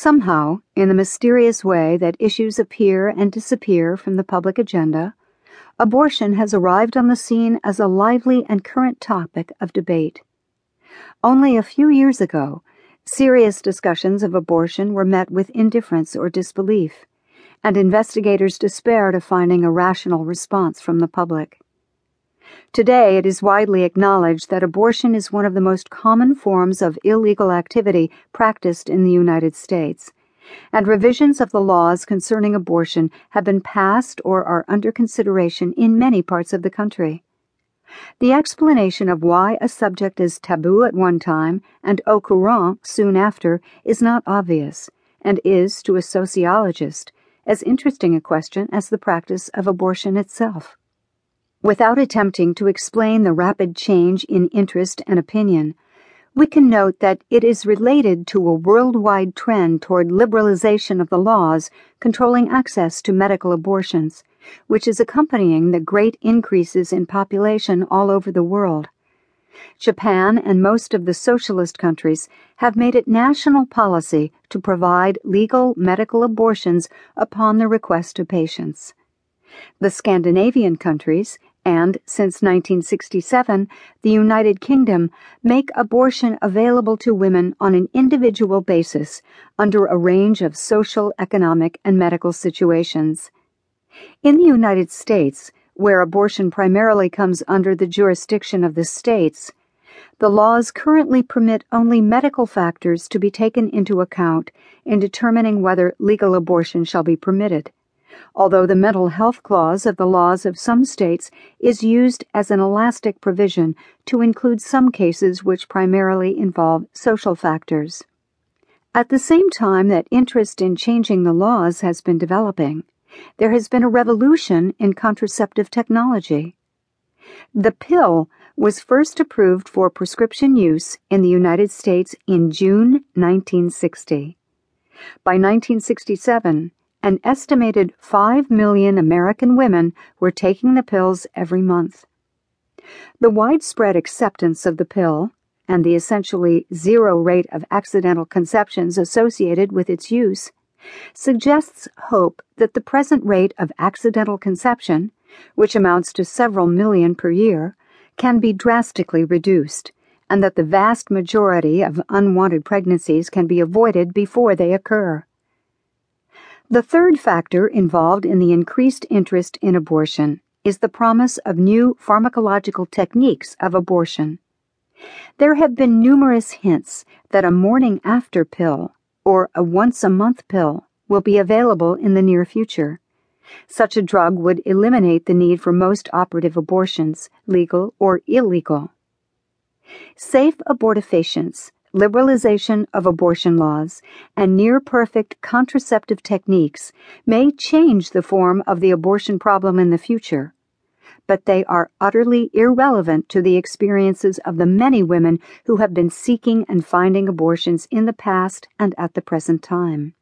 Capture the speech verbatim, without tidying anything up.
Somehow, in the mysterious way that issues appear and disappear from the public agenda, abortion has arrived on the scene as a lively and current topic of debate. Only a few years ago, serious discussions of abortion were met with indifference or disbelief, and investigators despaired of finding a rational response from the public. Today, it is widely acknowledged that abortion is one of the most common forms of illegal activity practiced in the United States, and revisions of the laws concerning abortion have been passed or are under consideration in many parts of the country. The explanation of why a subject is taboo at one time and au courant soon after is not obvious, and is, to a sociologist, as interesting a question as the practice of abortion itself. Without attempting to explain the rapid change in interest and opinion, we can note that it is related to a worldwide trend toward liberalization of the laws controlling access to medical abortions, which is accompanying the great increases in population all over the world. Japan and most of the socialist countries have made it national policy to provide legal medical abortions upon the request of patients. The Scandinavian countries, and, since nineteen sixty-seven, the United Kingdom, make abortion available to women on an individual basis under a range of social, economic, and medical situations. In the United States, where abortion primarily comes under the jurisdiction of the states, the laws currently permit only medical factors to be taken into account in determining whether legal abortion shall be permitted, although the mental health clause of the laws of some states is used as an elastic provision to include some cases which primarily involve social factors. At the same time that interest in changing the laws has been developing, there has been a revolution in contraceptive technology. The pill was first approved for prescription use in the United States in June nineteen sixty. By nineteen sixty-seven, an estimated five million American women were taking the pills every month. The widespread acceptance of the pill, and the essentially zero rate of accidental conceptions associated with its use, suggests hope that the present rate of accidental conception, which amounts to several million per year, can be drastically reduced, and that the vast majority of unwanted pregnancies can be avoided before they occur. The third factor involved in the increased interest in abortion is the promise of new pharmacological techniques of abortion. There have been numerous hints that a morning-after pill or a once-a-month pill will be available in the near future. Such a drug would eliminate the need for most operative abortions, legal or illegal. Safe abortifacients, liberalization of abortion laws, and near-perfect contraceptive techniques may change the form of the abortion problem in the future, but they are utterly irrelevant to the experiences of the many women who have been seeking and finding abortions in the past and at the present time.